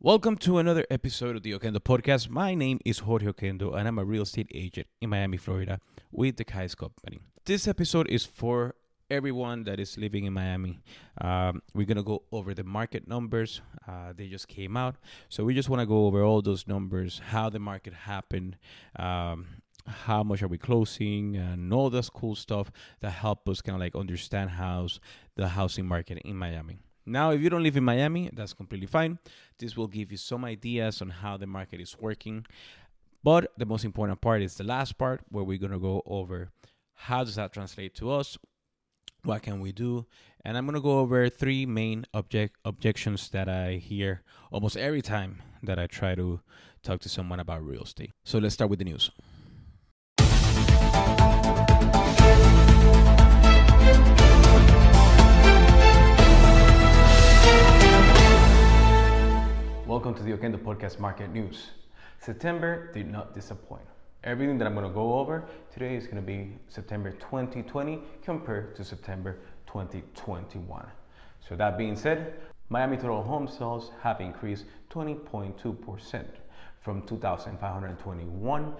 Welcome to another episode of the Okendo podcast. My name is Jorge Okendo, and I'm a real estate agent in Miami, Florida, with the Kais Company. This episode is for everyone that is living in Miami. We're going to go over the market numbers. They just came out. So we just want to go over all those numbers, how the market happened, how much are we closing, and all this cool stuff that help us kind of like understand the housing market in Miami. Now, if you don't live in Miami, that's completely fine. This will give you some ideas on how the market is working. But the most important part is the last part, where we're going to go over how does that translate to us, what can we do, and I'm going to go over three main objections that I hear almost every time that I try to talk to someone about real estate. So let's start with the news. Welcome to the Okendo Podcast Market News. September did not disappoint. Everything that I'm going to go over today is going to be September 2020 compared to September 2021. So that being said, Miami total home sales have increased 20.2% from 2,521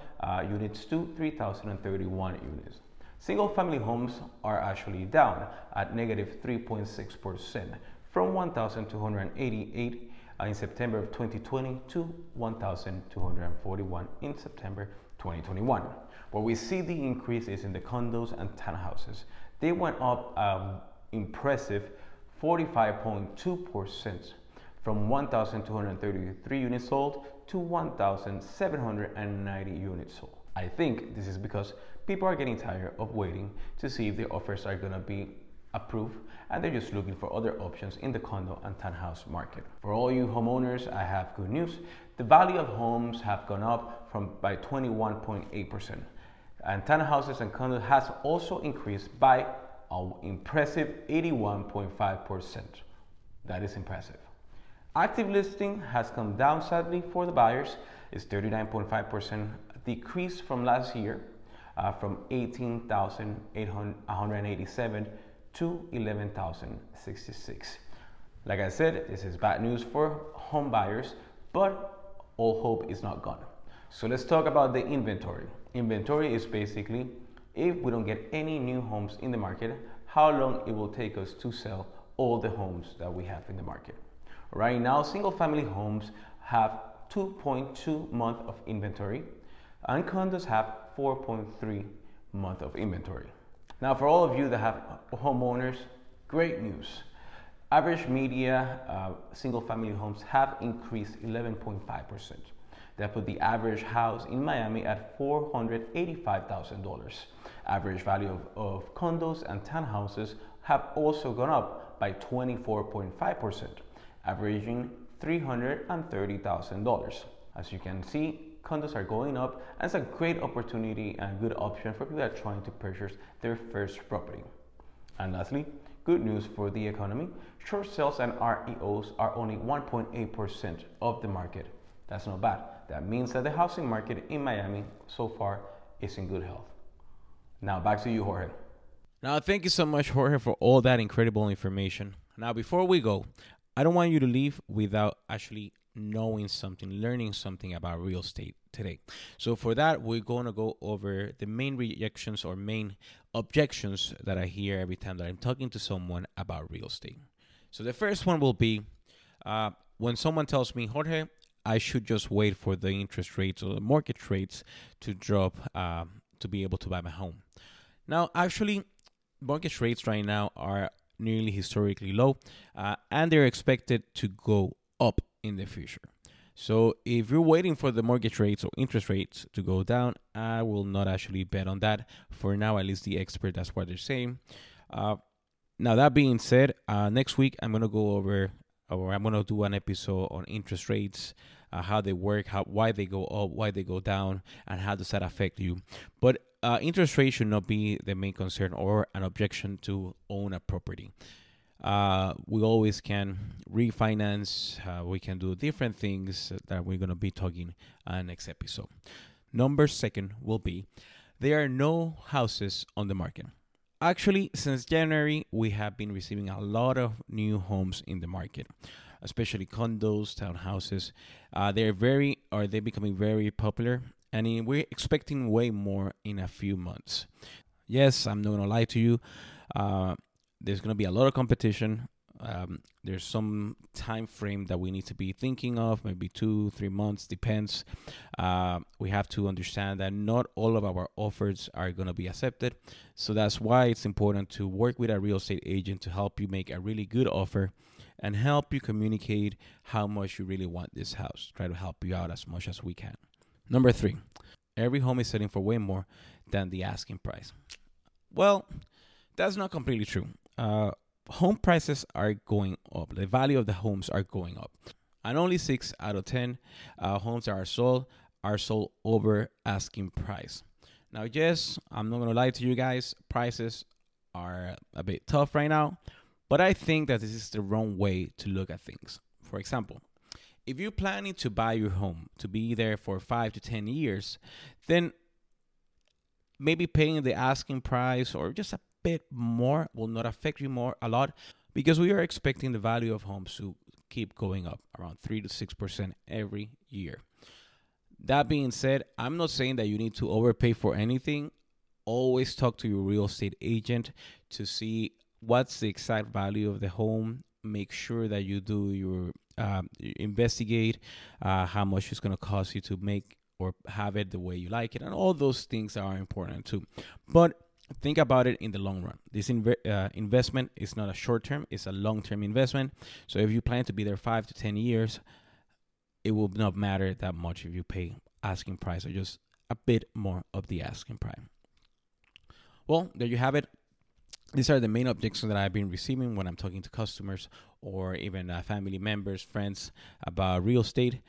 units to 3,031 units. Single family homes are actually down at negative 3.6% from 1,288 in September of 2020 to 1,241 in September 2021. Where we see the increase is in the condos and townhouses. They went up impressive 45.2% from 1,233 units sold to 1,790 units sold. I think this is because people are getting tired of waiting to see if their offers are going to be approved, and they're just looking for other options in the condo and townhouse market. For all you homeowners, I have good news. The value of homes have gone up by 21.8%, and townhouses and condos has also increased by an impressive 81.5%. That is impressive. Active listing has come down sadly for the buyers. It's 39.5% decrease from last year, from 18,887 to 11,066. Like I said, this is bad news for home buyers, but all hope is not gone. So let's talk about the inventory. Inventory is basically, if we don't get any new homes in the market, how long it will take us to sell all the homes that we have in the market. Right now, single family homes have 2.2 months of inventory, and condos have 4.3 months of inventory. Now, for all of you that have homeowners, great news. Average media single-family homes have increased 11.5%. That put the average house in Miami at $485,000. Average value of condos and townhouses have also gone up by 24.5%, averaging $330,000. As you can see, condos are going up, and it's a great opportunity and good option for people that are trying to purchase their first property. And lastly, good news for the economy. Short sales and REOs are only 1.8% of the market. That's not bad. That means that the housing market in Miami so far is in good health. Now back to you, Jorge. Now, thank you so much, Jorge, for all that incredible information. Now, before we go, I don't want you to leave without actually knowing something, learning something about real estate today. So for that, we're going to go over the main objections that I hear every time that I'm talking to someone about real estate. So the first one will be when someone tells me, Jorge, I should just wait for the interest rates or the mortgage rates to drop to be able to buy my home. Now, actually, mortgage rates right now are nearly historically low, and they're expected to go up in the future. So if you're waiting for the mortgage rates or interest rates to go down, I will not actually bet on that. For now, at least the expert, that's what they're saying. Now, that being said, next week, I'm going to go over, or I'm going to do an episode on interest rates, how they work, why they go up, why they go down, and how does that affect you. But interest rates should not be the main concern or an objection to own a property. We always can refinance, we can do different things that we're going to be talking next episode. Number second will be, there are no houses on the market. Actually, since January, we have been receiving a lot of new homes in the market. especially condos, townhouses. They're becoming very popular, and we're expecting way more in a few months. Yes, I'm not going to lie to you. There's going to be a lot of competition. There's some time frame that we need to be thinking of, maybe 2-3 months, depends. We have to understand that not all of our offers are going to be accepted. So that's why it's important to work with a real estate agent to help you make a really good offer and help you communicate how much you really want this house. Try to help you out as much as we can. Number 3, every home is selling for way more than the asking price. Well, that's not completely true. Home prices are going up. The value of the homes are going up. And only 6 out of 10 homes that are sold over asking price. Now, yes, I'm not going to lie to you guys. Prices are a bit tough right now. But I think that this is the wrong way to look at things. For example, if you're planning to buy your home to be there for 5 to 10 years, then maybe paying the asking price or just a bit more will not affect you a lot, because we are expecting the value of homes to keep going up around 3 to 6% every year. That being said, I'm not saying that you need to overpay for anything. Always talk to your real estate agent to see what's the exact value of the home. Make sure that you do your investigate how much it's going to cost you to make or have it the way you like it, and all those things are important too. But think about it in the long run. This investment is not a short term, it's a long term investment. So if you plan to be there 5 to 10 years, it will not matter that much if you pay asking price or just a bit more of the asking price. Well, there you have it. These are the main objections that I've been receiving when I'm talking to customers or even family members, friends about real estate.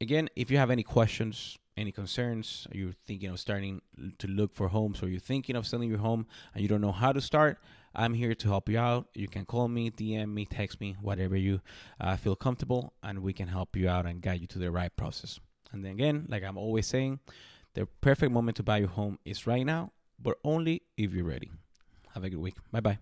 Again, if you have any questions, any concerns, you're thinking of starting to look for homes, or you're thinking of selling your home and you don't know how to start, I'm here to help you out. You can call me, DM me, text me, whatever you feel comfortable, and we can help you out and guide you to the right process. And then again, like I'm always saying, the perfect moment to buy your home is right now, but only if you're ready. Have a good week. Bye-bye.